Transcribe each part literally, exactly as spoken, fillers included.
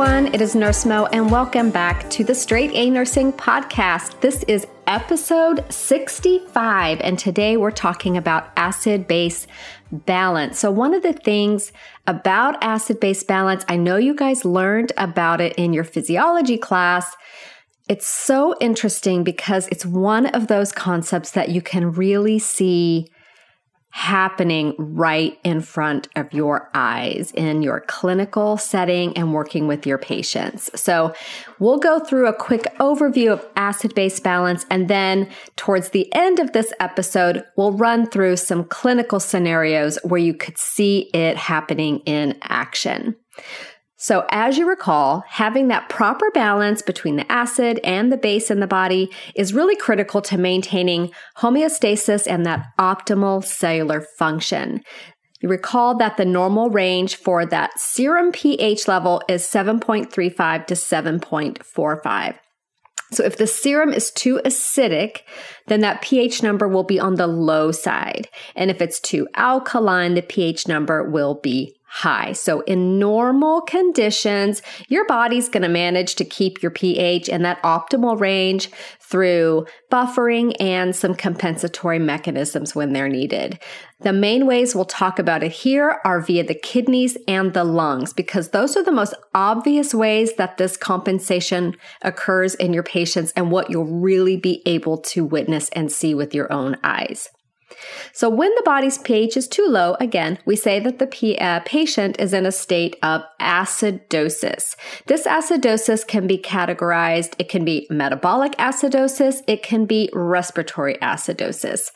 everyone. It is Nurse Mo, and welcome back to the Straight A Nursing Podcast. This is episode sixty-five, and today we're talking about acid-base balance. So one of the things about acid-base balance, I know you guys learned about it in your physiology class. It's so interesting because it's one of those concepts that you can really see happening right in front of your eyes in your clinical setting and working with your patients. So we'll go through a quick overview of acid-base balance, and then towards the end of this episode, we'll run through some clinical scenarios where you could see it happening in action. So as you recall, having that proper balance between the acid and the base in the body is really critical to maintaining homeostasis and that optimal cellular function. You recall that the normal range for that serum pH level is seven point three five to seven point four five. So if the serum is too acidic, then that pH number will be on the low side. And if it's too alkaline, the pH number will be high. So in normal conditions, your body's going to manage to keep your pH in that optimal range through buffering and some compensatory mechanisms when they're needed. The main ways we'll talk about it here are via the kidneys and the lungs, because those are the most obvious ways that this compensation occurs in your patients and what you'll really be able to witness and see with your own eyes. So when the body's pH is too low, again, we say that the p- uh, patient is in a state of acidosis. This acidosis can be categorized. It can be metabolic acidosis. It can be respiratory acidosis.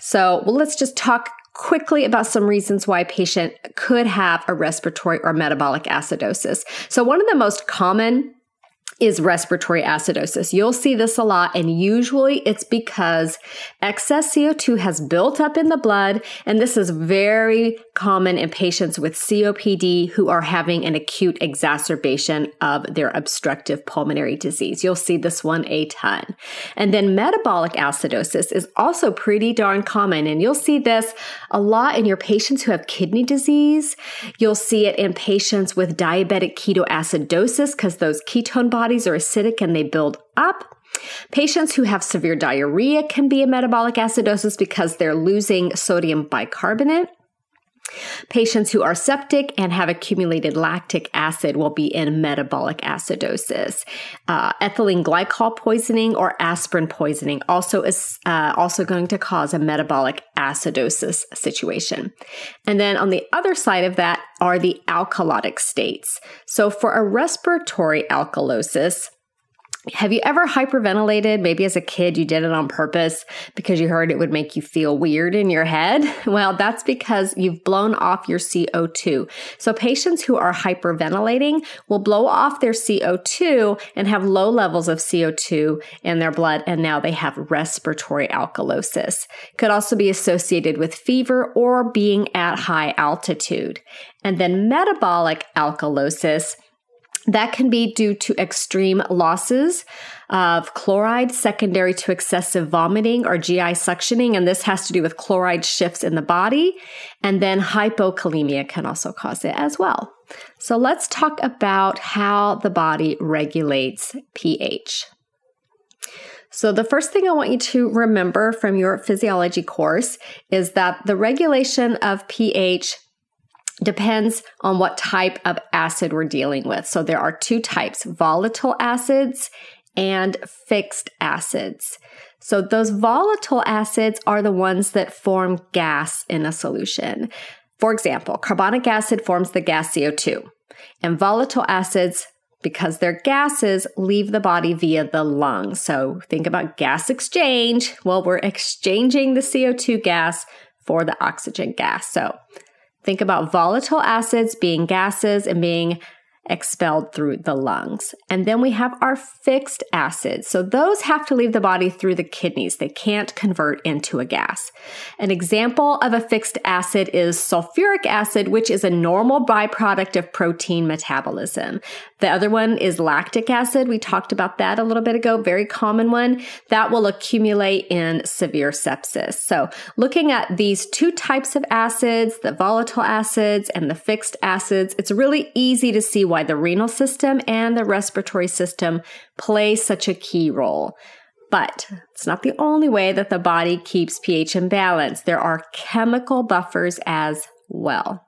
So well, let's just talk quickly about some reasons why a patient could have a respiratory or metabolic acidosis. So one of the most common is respiratory acidosis. You'll see this a lot, and usually it's because excess C O two has built up in the blood, and this is very common in patients with C O P D who are having an acute exacerbation of their obstructive pulmonary disease. You'll see this one a ton. And then metabolic acidosis is also pretty darn common, and you'll see this a lot in your patients who have kidney disease. You'll see it in patients with diabetic ketoacidosis because those ketone bodies are acidic and they build up. Patients who have severe diarrhea can be a metabolic acidosis because they're losing sodium bicarbonate. Patients who are septic and have accumulated lactic acid will be in metabolic acidosis. Uh, ethylene glycol poisoning or aspirin poisoning also is uh, also going to cause a metabolic acidosis situation. And then on the other side of that are the alkalotic states. So for a respiratory alkalosis, have you ever hyperventilated? Maybe as a kid, you did it on purpose because you heard it would make you feel weird in your head. Well, that's because you've blown off your C O two. So patients who are hyperventilating will blow off their C O two and have low levels of C O two in their blood, and now they have respiratory alkalosis. It could also be associated with fever or being at high altitude. And then metabolic alkalosis, that can be due to extreme losses of chloride secondary to excessive vomiting or G I suctioning, and this has to do with chloride shifts in the body. And then hypokalemia can also cause it as well. So let's talk about how the body regulates pH. So the first thing I want you to remember from your physiology course is that the regulation of pH depends on what type of acid we're dealing with. So there are two types, volatile acids and fixed acids. So those volatile acids are the ones that form gas in a solution. For example, carbonic acid forms the gas C O two, and volatile acids, because their gases, leave the body via the lungs. So think about gas exchange. Well, we're exchanging the C O two gas for the oxygen gas. So think about volatile acids being gases and being expelled through the lungs. And then we have our fixed acids. So those have to leave the body through the kidneys. They can't convert into a gas. An example of a fixed acid is sulfuric acid, which is a normal byproduct of protein metabolism. The other one is lactic acid. We talked about that a little bit ago, very common one. That will accumulate in severe sepsis. So looking at these two types of acids, the volatile acids and the fixed acids, it's really easy to see why the renal system and the respiratory system play such a key role. But it's not the only way that the body keeps pH in balance. There are chemical buffers as well.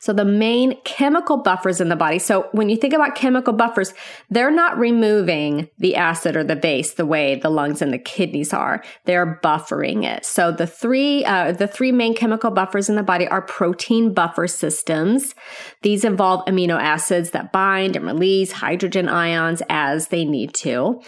So the main chemical buffers in the body, so when you think about chemical buffers, they're not removing the acid or the base the way the lungs and the kidneys are. They're buffering it. So the three uh, the three main chemical buffers in the body are protein buffer systems. These involve amino acids that bind and release hydrogen ions as they need to.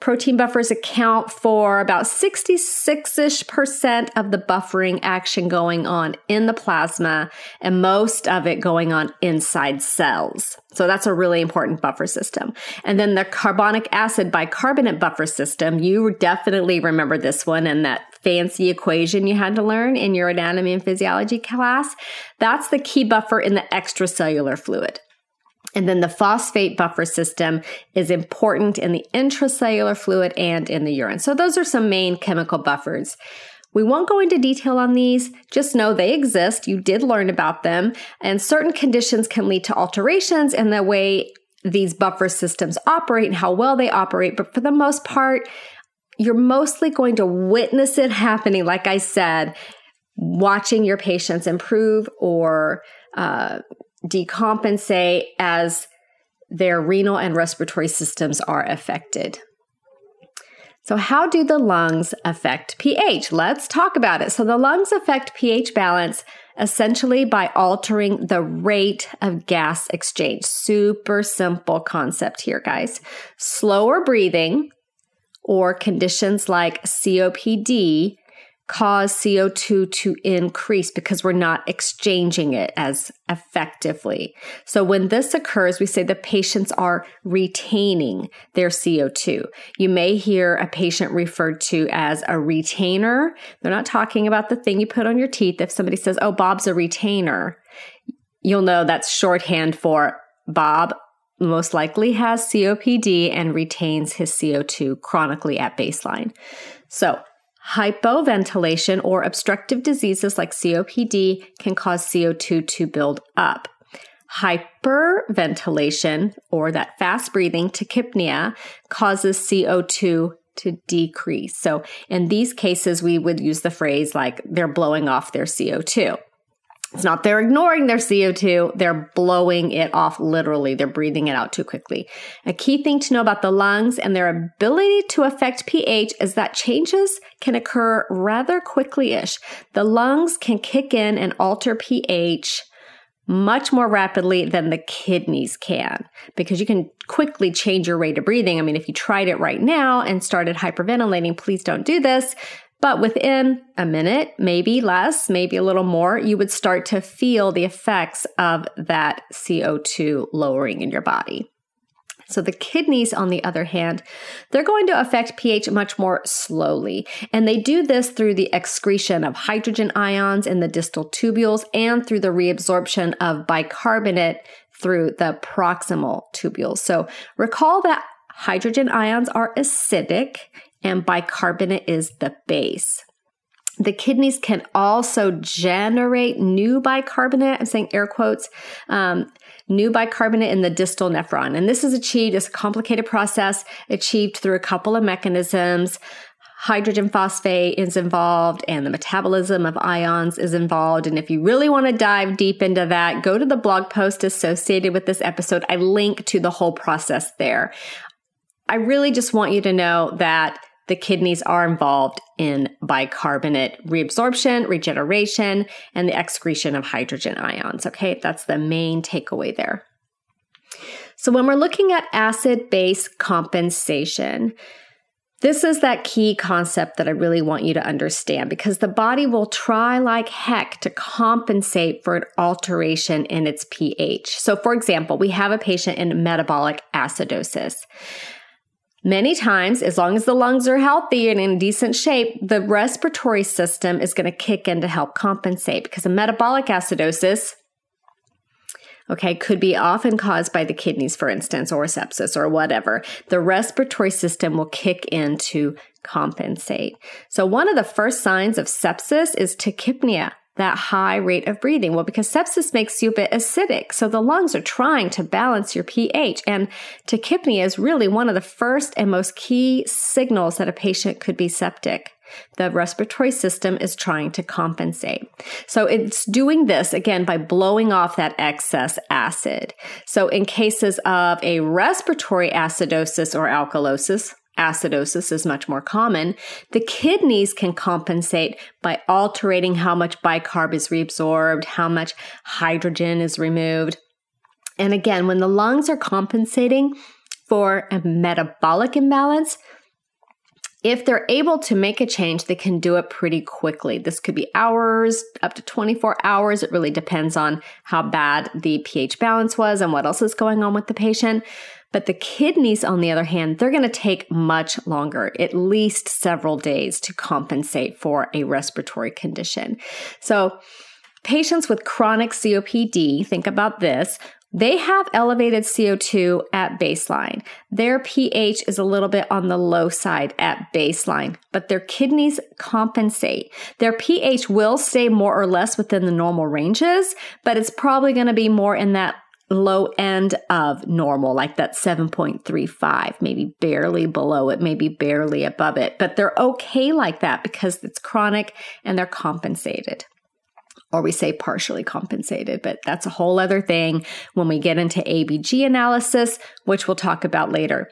Protein buffers account for about sixty-six-ish percent of the buffering action going on in the plasma and most of it going on inside cells. So that's a really important buffer system. And then the carbonic acid bicarbonate buffer system, you definitely remember this one and that fancy equation you had to learn in your anatomy and physiology class. That's the key buffer in the extracellular fluid. And then the phosphate buffer system is important in the intracellular fluid and in the urine. So those are some main chemical buffers. We won't go into detail on these. Just know they exist. You did learn about them. And certain conditions can lead to alterations in the way these buffer systems operate and how well they operate. But for the most part, you're mostly going to witness it happening, like I said, watching your patients improve or uh decompensate as their renal and respiratory systems are affected. So how do the lungs affect pH? Let's talk about it. So the lungs affect pH balance essentially by altering the rate of gas exchange. Super simple concept here, guys. Slower breathing or conditions like C O P D cause C O two to increase because we're not exchanging it as effectively. So when this occurs, we say the patients are retaining their C O two. You may hear a patient referred to as a retainer. They're not talking about the thing you put on your teeth. If somebody says, oh, Bob's a retainer, you'll know that's shorthand for Bob most likely has C O P D and retains his C O two chronically at baseline. So hypoventilation or obstructive diseases like C O P D can cause C O two to build up. Hyperventilation or that fast breathing, tachypnea, causes C O two to decrease. So in these cases, we would use the phrase like they're blowing off their C O two. It's not they're ignoring their C O two, they're blowing it off literally. They're breathing it out too quickly. A key thing to know about the lungs and their ability to affect pH is that changes can occur rather quickly-ish. The lungs can kick in and alter pH much more rapidly than the kidneys can because you can quickly change your rate of breathing. I mean, if you tried it right now and started hyperventilating, please don't do this. But within a minute, maybe less, maybe a little more, you would start to feel the effects of that C O two lowering in your body. So the kidneys, on the other hand, they're going to affect pH much more slowly. And they do this through the excretion of hydrogen ions in the distal tubules and through the reabsorption of bicarbonate through the proximal tubules. So recall that hydrogen ions are acidic and bicarbonate is the base. The kidneys can also generate new bicarbonate, I'm saying air quotes, um, new bicarbonate in the distal nephron. And this is achieved, it's a complicated process, achieved through a couple of mechanisms. Hydrogen phosphate is involved and the metabolism of ions is involved. And if you really want to dive deep into that, go to the blog post associated with this episode. I link to the whole process there. I really just want you to know that the kidneys are involved in bicarbonate reabsorption, regeneration, and the excretion of hydrogen ions. Okay, that's the main takeaway there. So when we're looking at acid-base compensation, this is that key concept that I really want you to understand because the body will try like heck to compensate for an alteration in its pH. So for example, we have a patient in metabolic acidosis. Many times, as long as the lungs are healthy and in decent shape, the respiratory system is going to kick in to help compensate because a metabolic acidosis, okay, could be often caused by the kidneys, for instance, or sepsis or whatever. The respiratory system will kick in to compensate. So one of the first signs of sepsis is tachypnea, that high rate of breathing. Well, because sepsis makes you a bit acidic, so the lungs are trying to balance your pH, and tachypnea is really one of the first and most key signals that a patient could be septic. The respiratory system is trying to compensate. So it's doing this, again, by blowing off that excess acid. So in cases of a respiratory acidosis or alkalosis, acidosis is much more common, the kidneys can compensate by altering how much bicarb is reabsorbed, how much hydrogen is removed. And again, when the lungs are compensating for a metabolic imbalance, if they're able to make a change, they can do it pretty quickly. This could be hours, up to twenty-four hours. It really depends on how bad the pH balance was and what else is going on with the patient. But the kidneys, on the other hand, they're going to take much longer, at least several days, to compensate for a respiratory condition. So patients with chronic C O P D, think about this, they have elevated C O two at baseline. Their pH is a little bit on the low side at baseline, but their kidneys compensate. Their pH will stay more or less within the normal ranges, but it's probably going to be more in that low end of normal, like that seven point three five, maybe barely below it, maybe barely above it, but they're okay like that because it's chronic and they're compensated. Or we say partially compensated, but that's a whole other thing when we get into A B G analysis, which we'll talk about later.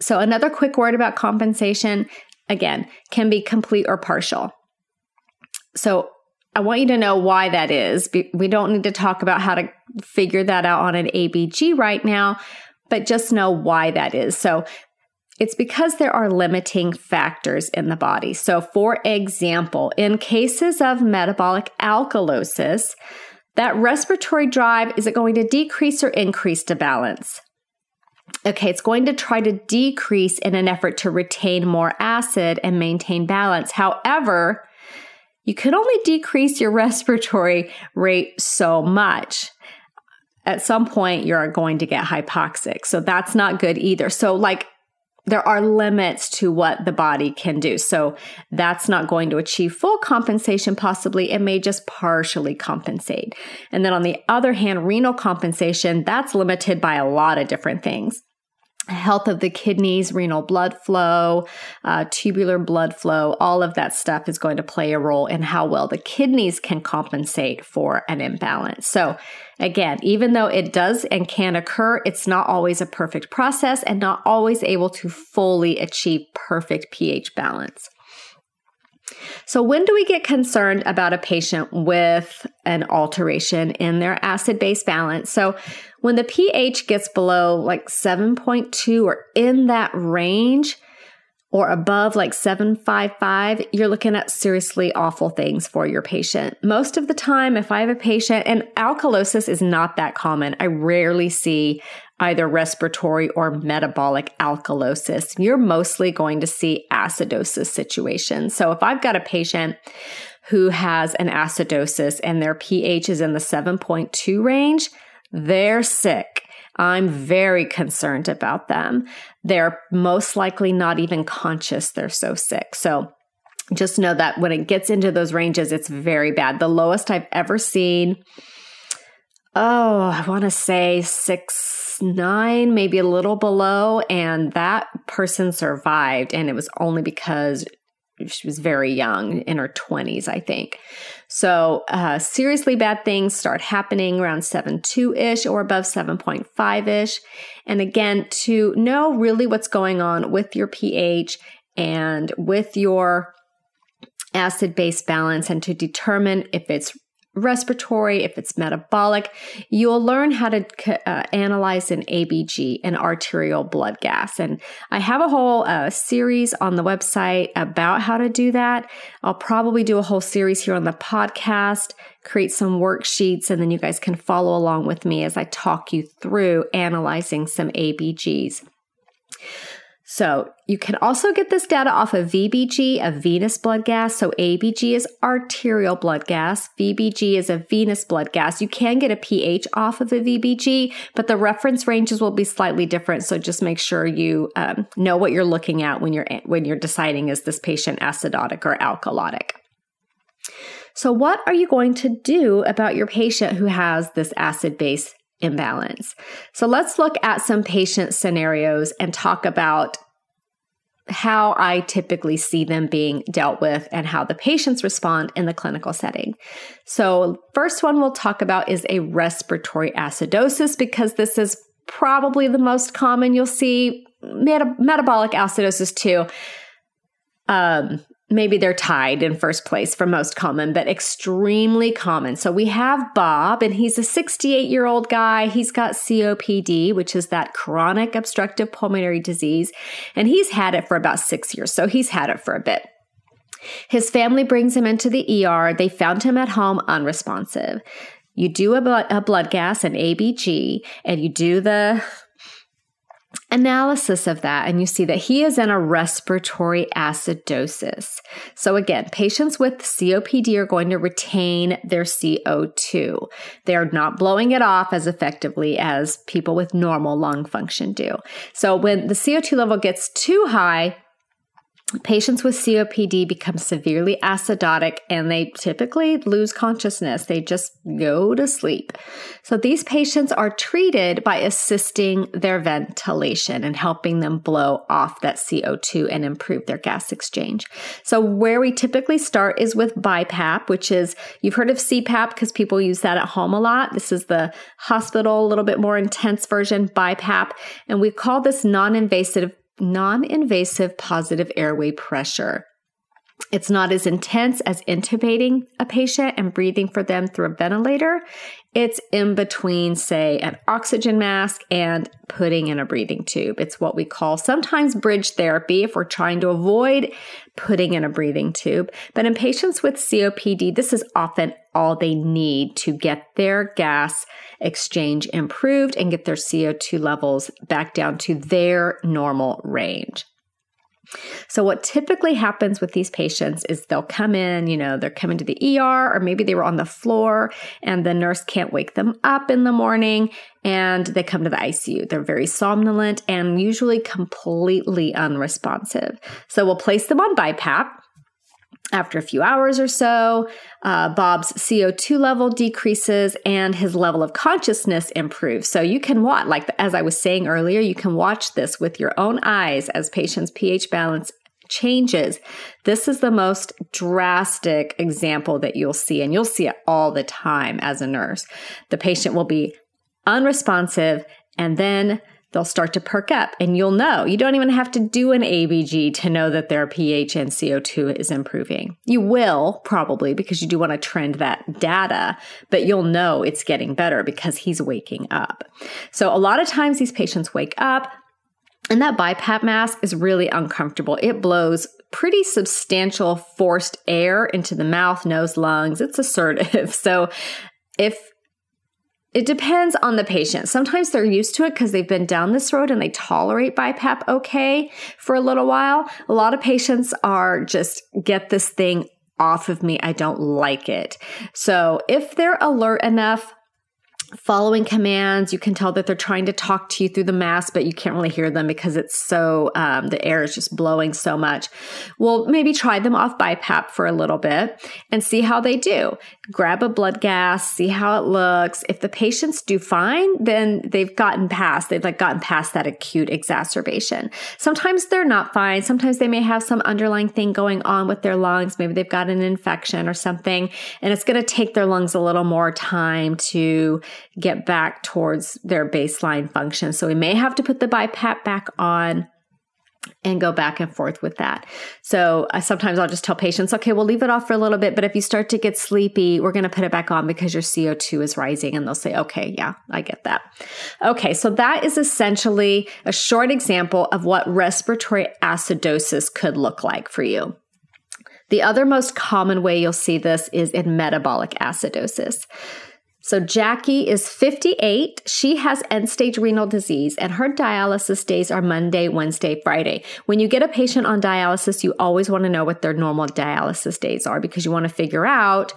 So another quick word about compensation, again, can be complete or partial. So I want you to know why that is. We don't need to talk about how to figure that out on an A B G right now, but just know why that is. So it's because there are limiting factors in the body. So for example, in cases of metabolic alkalosis, that respiratory drive, is it going to decrease or increase to balance? Okay, it's going to try to decrease in an effort to retain more acid and maintain balance. However, you can only decrease your respiratory rate so much. At some point, you're going to get hypoxic. So that's not good either. So like there are limits to what the body can do. So that's not going to achieve full compensation possibly. It may just partially compensate. And then on the other hand, renal compensation, that's limited by a lot of different things. Health of the kidneys, renal blood flow, uh, tubular blood flow, all of that stuff is going to play a role in how well the kidneys can compensate for an imbalance. So again, even though it does and can occur, it's not always a perfect process and not always able to fully achieve perfect pH balance. So when do we get concerned about a patient with an alteration in their acid-base balance? So when the pH gets below like seven point two or in that range or above like seven point five five, you're looking at seriously awful things for your patient. Most of the time, if I have a patient, and alkalosis is not that common, I rarely see either respiratory or metabolic alkalosis. You're mostly going to see acidosis situations. So if I've got a patient who has an acidosis and their pH is in the seven point two range, they're sick. I'm very concerned about them. They're most likely not even conscious they're so sick. So just know that when it gets into those ranges, it's very bad. The lowest I've ever seen, oh, I want to say six nine, maybe a little below, and that person survived, and it was only because she was very young, in her twenties, I think. So uh, seriously bad things start happening around seven point two-ish or above seven point five-ish. And again, to know really what's going on with your pH and with your acid-base balance and to determine if it's respiratory, if it's metabolic, you'll learn how to uh, analyze an A B G, an arterial blood gas. And I have a whole uh, series on the website about how to do that. I'll probably do a whole series here on the podcast, create some worksheets, and then you guys can follow along with me as I talk you through analyzing some A B Gs. So you can also get this data off of V B G, a venous blood gas. So A B G is arterial blood gas. V B G is a venous blood gas. You can get a pH off of a V B G, but the reference ranges will be slightly different. So just make sure you um, know what you're looking at when you're when you're deciding, is this patient acidotic or alkalotic? So what are you going to do about your patient who has this acid-base imbalance? So let's look at some patient scenarios and talk about how I typically see them being dealt with and how the patients respond in the clinical setting. So first one we'll talk about is a respiratory acidosis, because this is probably the most common. You'll see meta- metabolic acidosis too. Um, Maybe they're tied in first place for most common, but extremely common. So we have Bob, and he's a sixty-eight-year-old guy. He's got C O P D, which is that chronic obstructive pulmonary disease, and he's had it for about six years, so he's had it for a bit. His family brings him into the E R. They found him at home unresponsive. You do a, a blood gas, an A B G, and you do the analysis of that, and you see that he is in a respiratory acidosis. So again, patients with C O P D are going to retain their C O two. They're not blowing it off as effectively as people with normal lung function do. So when the C O two level gets too high, patients with C O P D become severely acidotic, and they typically lose consciousness. They just go to sleep. So these patients are treated by assisting their ventilation and helping them blow off that C O two and improve their gas exchange. So where we typically start is with BiPAP, which is, you've heard of C PAP because people use that at home a lot. This is the hospital, a little bit more intense version, BiPAP. And we call this non-invasive non-invasive positive airway pressure. It's not as intense as intubating a patient and breathing for them through a ventilator. It's in between, say, an oxygen mask and putting in a breathing tube. It's what we call sometimes bridge therapy if we're trying to avoid putting in a breathing tube. But in patients with C O P D, this is often all they need to get their gas exchange improved and get their C O two levels back down to their normal range. So what typically happens with these patients is they'll come in, you know, they're coming to the E R, or maybe they were on the floor and the nurse can't wake them up in the morning, and they come to the I C U. They're very somnolent and usually completely unresponsive. So we'll place them on BiPAP. After a few hours or so, uh, Bob's C O two level decreases and his level of consciousness improves. So you can watch, like as I was saying earlier, you can watch this with your own eyes as patients' pH balance changes. This is the most drastic example that you'll see, and you'll see it all the time as a nurse. The patient will be unresponsive, and then they'll start to perk up, and you'll know. You don't even have to do an A B G to know that their pH and C O two is improving. You will probably, because you do want to trend that data, but you'll know it's getting better because he's waking up. So a lot of times these patients wake up, and that BiPAP mask is really uncomfortable. It blows pretty substantial forced air into the mouth, nose, lungs. It's assertive. So if It depends on the patient. Sometimes they're used to it because they've been down this road and they tolerate BiPAP okay for a little while. A lot of patients are just, get this thing off of me. I don't like it. So if they're alert enough, following commands, you can tell that they're trying to talk to you through the mask, but you can't really hear them because it's so, um, the air is just blowing so much. Well, maybe try them off BiPAP for a little bit and see how they do. Grab a blood gas, see how it looks. If the patients do fine, then they've gotten past, they've like gotten past that acute exacerbation. Sometimes they're not fine. Sometimes they may have some underlying thing going on with their lungs. Maybe they've got an infection or something, and it's going to take their lungs a little more time to get back towards their baseline function. So we may have to put the BiPAP back on and go back and forth with that. So uh, sometimes I'll just tell patients, okay, we'll leave it off for a little bit, but if you start to get sleepy, we're going to put it back on because your C O two is rising. And they'll say, okay, yeah, I get that. Okay, so that is essentially a short example of what respiratory acidosis could look like for you. The other most common way you'll see this is in metabolic acidosis. So Jackie is fifty-eight. She has end-stage renal disease, and her dialysis days are Monday, Wednesday, Friday. When you get a patient on dialysis, you always want to know what their normal dialysis days are because you want to figure out,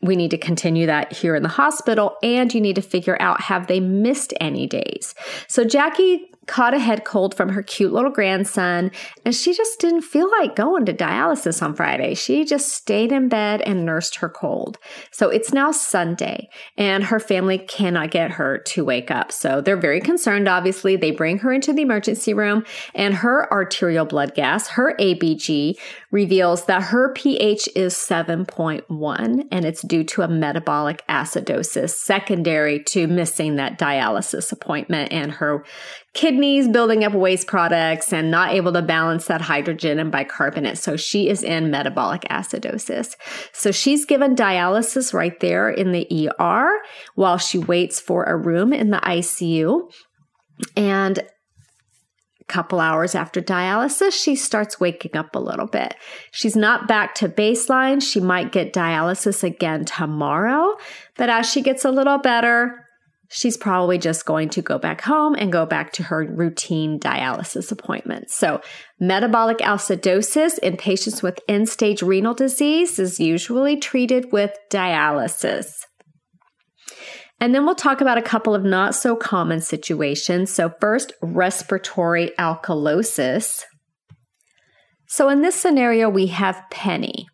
we need to continue that here in the hospital, and you need to figure out, have they missed any days? So Jackie caught a head cold from her cute little grandson, and she just didn't feel like going to dialysis on Friday. She just stayed in bed and nursed her cold. So it's now Sunday, and her family cannot get her to wake up. So they're very concerned, obviously. They bring her into the emergency room, and her arterial blood gas, her A B G, reveals that her pH is seven point one, and it's due to a metabolic acidosis secondary to missing that dialysis appointment and her kidneys building up waste products and not able to balance that hydrogen and bicarbonate. So she is in metabolic acidosis. So she's given dialysis right there in the E R while she waits for a room in the I C U. And a couple hours after dialysis, she starts waking up a little bit. She's not back to baseline. She might get dialysis again tomorrow, but as she gets a little better, she's probably just going to go back home and go back to her routine dialysis appointments. So metabolic acidosis in patients with end-stage renal disease is usually treated with dialysis. And then we'll talk about a couple of not so common situations. So first, respiratory alkalosis. So in this scenario, we have Penny.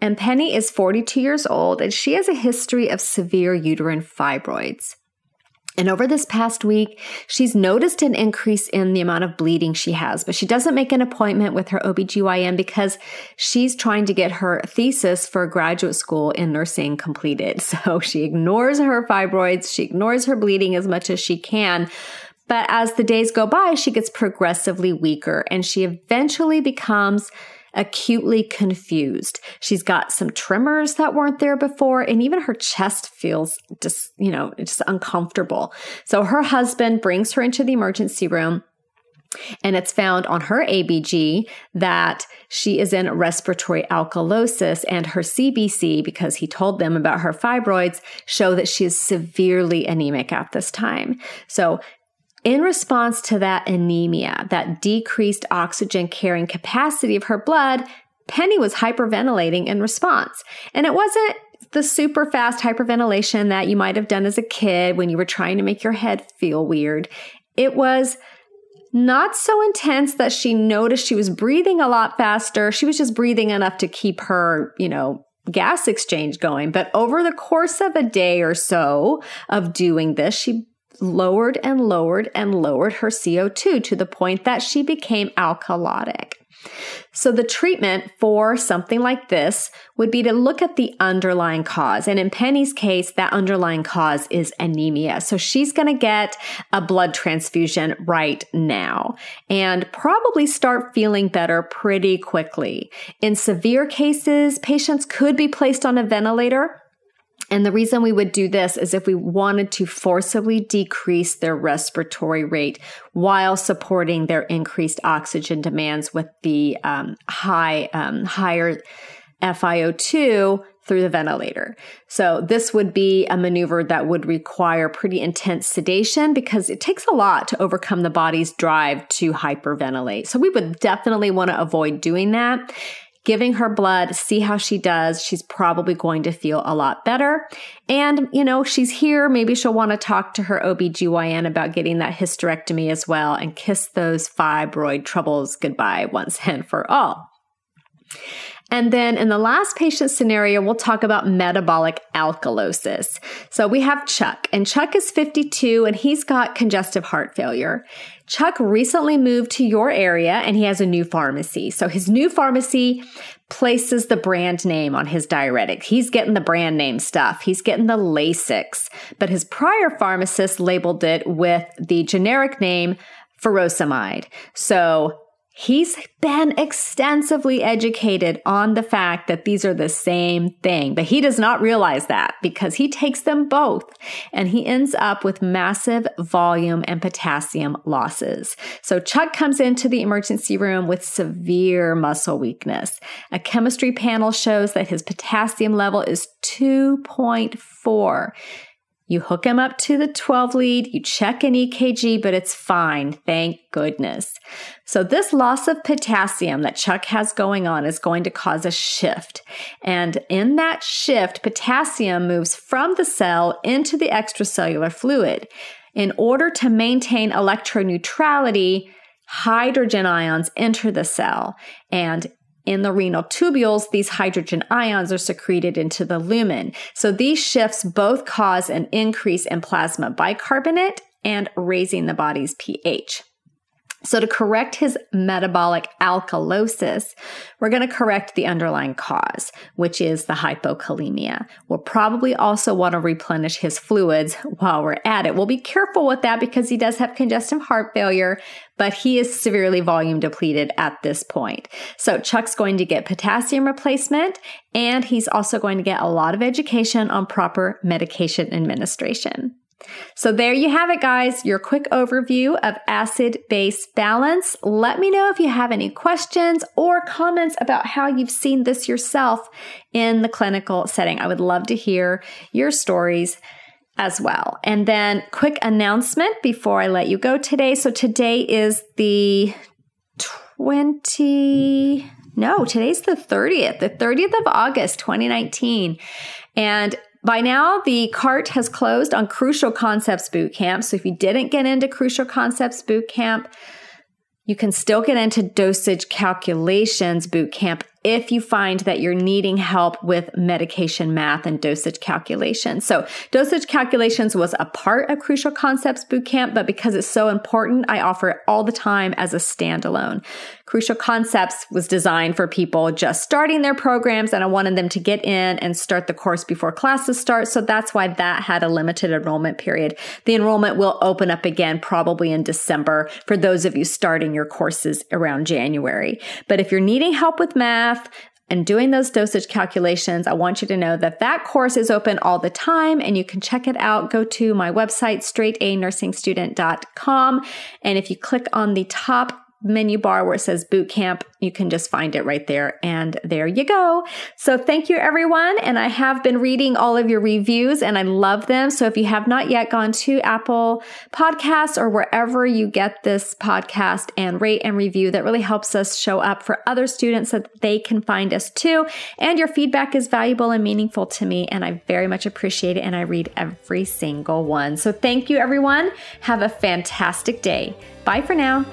And Penny is forty-two years old, and she has a history of severe uterine fibroids. And over this past week, she's noticed an increase in the amount of bleeding she has, but she doesn't make an appointment with her O B G Y N because she's trying to get her thesis for graduate school in nursing completed. So she ignores her fibroids, she ignores her bleeding as much as she can. But as the days go by, she gets progressively weaker and she eventually becomes acutely confused. She's got some tremors that weren't there before, and even her chest feels just, you know, just uncomfortable. So her husband brings her into the emergency room, and it's found on her A B G that she is in respiratory alkalosis, and her C B C, because he told them about her fibroids, show that she is severely anemic at this time. So in response to that anemia, that decreased oxygen carrying capacity of her blood, Penny was hyperventilating in response. And it wasn't the super fast hyperventilation that you might have done as a kid when you were trying to make your head feel weird. It was not so intense that she noticed she was breathing a lot faster. She was just breathing enough to keep her, you know, gas exchange going. But over the course of a day or so of doing this, she lowered and lowered and lowered her C O two to the point that she became alkalotic. So the treatment for something like this would be to look at the underlying cause. And in Penny's case, that underlying cause is anemia. So she's going to get a blood transfusion right now and probably start feeling better pretty quickly. In severe cases, patients could be placed on a ventilator. And the reason we would do this is if we wanted to forcibly decrease their respiratory rate while supporting their increased oxygen demands with the um, high, um, higher F I O two through the ventilator. So this would be a maneuver that would require pretty intense sedation because it takes a lot to overcome the body's drive to hyperventilate. So we would definitely want to avoid doing that. Giving her blood, see how she does. She's probably going to feel a lot better. And, you know, she's here. Maybe she'll want to talk to her O B G Y N about getting that hysterectomy as well and kiss those fibroid troubles goodbye once and for all. And then in the last patient scenario, we'll talk about metabolic alkalosis. So we have Chuck, and Chuck is fifty-two, and he's got congestive heart failure. Chuck recently moved to your area, and he has a new pharmacy. So his new pharmacy places the brand name on his diuretic. He's getting the brand name stuff. He's getting the Lasix, but his prior pharmacist labeled it with the generic name furosemide. So he's been extensively educated on the fact that these are the same thing, but he does not realize that because he takes them both and he ends up with massive volume and potassium losses. So Chuck comes into the emergency room with severe muscle weakness. A chemistry panel shows that his potassium level is two point four. You hook them up to the twelve lead, you check an E K G, but it's fine. Thank goodness. So this loss of potassium that Chuck has going on is going to cause a shift. And in that shift, potassium moves from the cell into the extracellular fluid. In order to maintain electroneutrality, hydrogen ions enter the cell, and in the renal tubules, these hydrogen ions are secreted into the lumen. So these shifts both cause an increase in plasma bicarbonate and raising the body's pH. So to correct his metabolic alkalosis, we're going to correct the underlying cause, which is the hypokalemia. We'll probably also want to replenish his fluids while we're at it. We'll be careful with that because he does have congestive heart failure, but he is severely volume depleted at this point. So Chuck's going to get potassium replacement, and he's also going to get a lot of education on proper medication administration. So there you have it, guys, your quick overview of acid-base balance. Let me know if you have any questions or comments about how you've seen this yourself in the clinical setting. I would love to hear your stories as well. And then quick announcement before I let you go today. So today is the twenty... No, today's the thirtieth, the thirtieth of August, twenty nineteen. And by now, the cart has closed on Crucial Concepts Bootcamp. So if you didn't get into Crucial Concepts Bootcamp, you can still get into Dosage Calculations Bootcamp if you find that you're needing help with medication math and dosage calculations. So Dosage Calculations was a part of Crucial Concepts Bootcamp, but because it's so important, I offer it all the time as a standalone. Crucial Concepts was designed for people just starting their programs, and I wanted them to get in and start the course before classes start. So that's why that had a limited enrollment period. The enrollment will open up again probably in December for those of you starting your courses around January. But if you're needing help with math and doing those dosage calculations, I want you to know that that course is open all the time and you can check it out. Go to my website, straight a nursing student dot com. And if you click on the top menu bar where it says bootcamp, you can just find it right there. And there you go. So thank you, everyone. And I have been reading all of your reviews and I love them. So if you have not yet gone to Apple Podcasts or wherever you get this podcast and rate and review, that really helps us show up for other students so that they can find us too. And your feedback is valuable and meaningful to me. And I very much appreciate it. And I read every single one. So thank you, everyone. Have a fantastic day. Bye for now.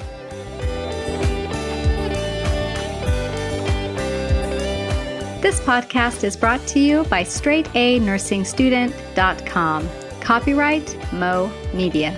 This podcast is brought to you by straight a nursing student dot com. Copyright Mo Media.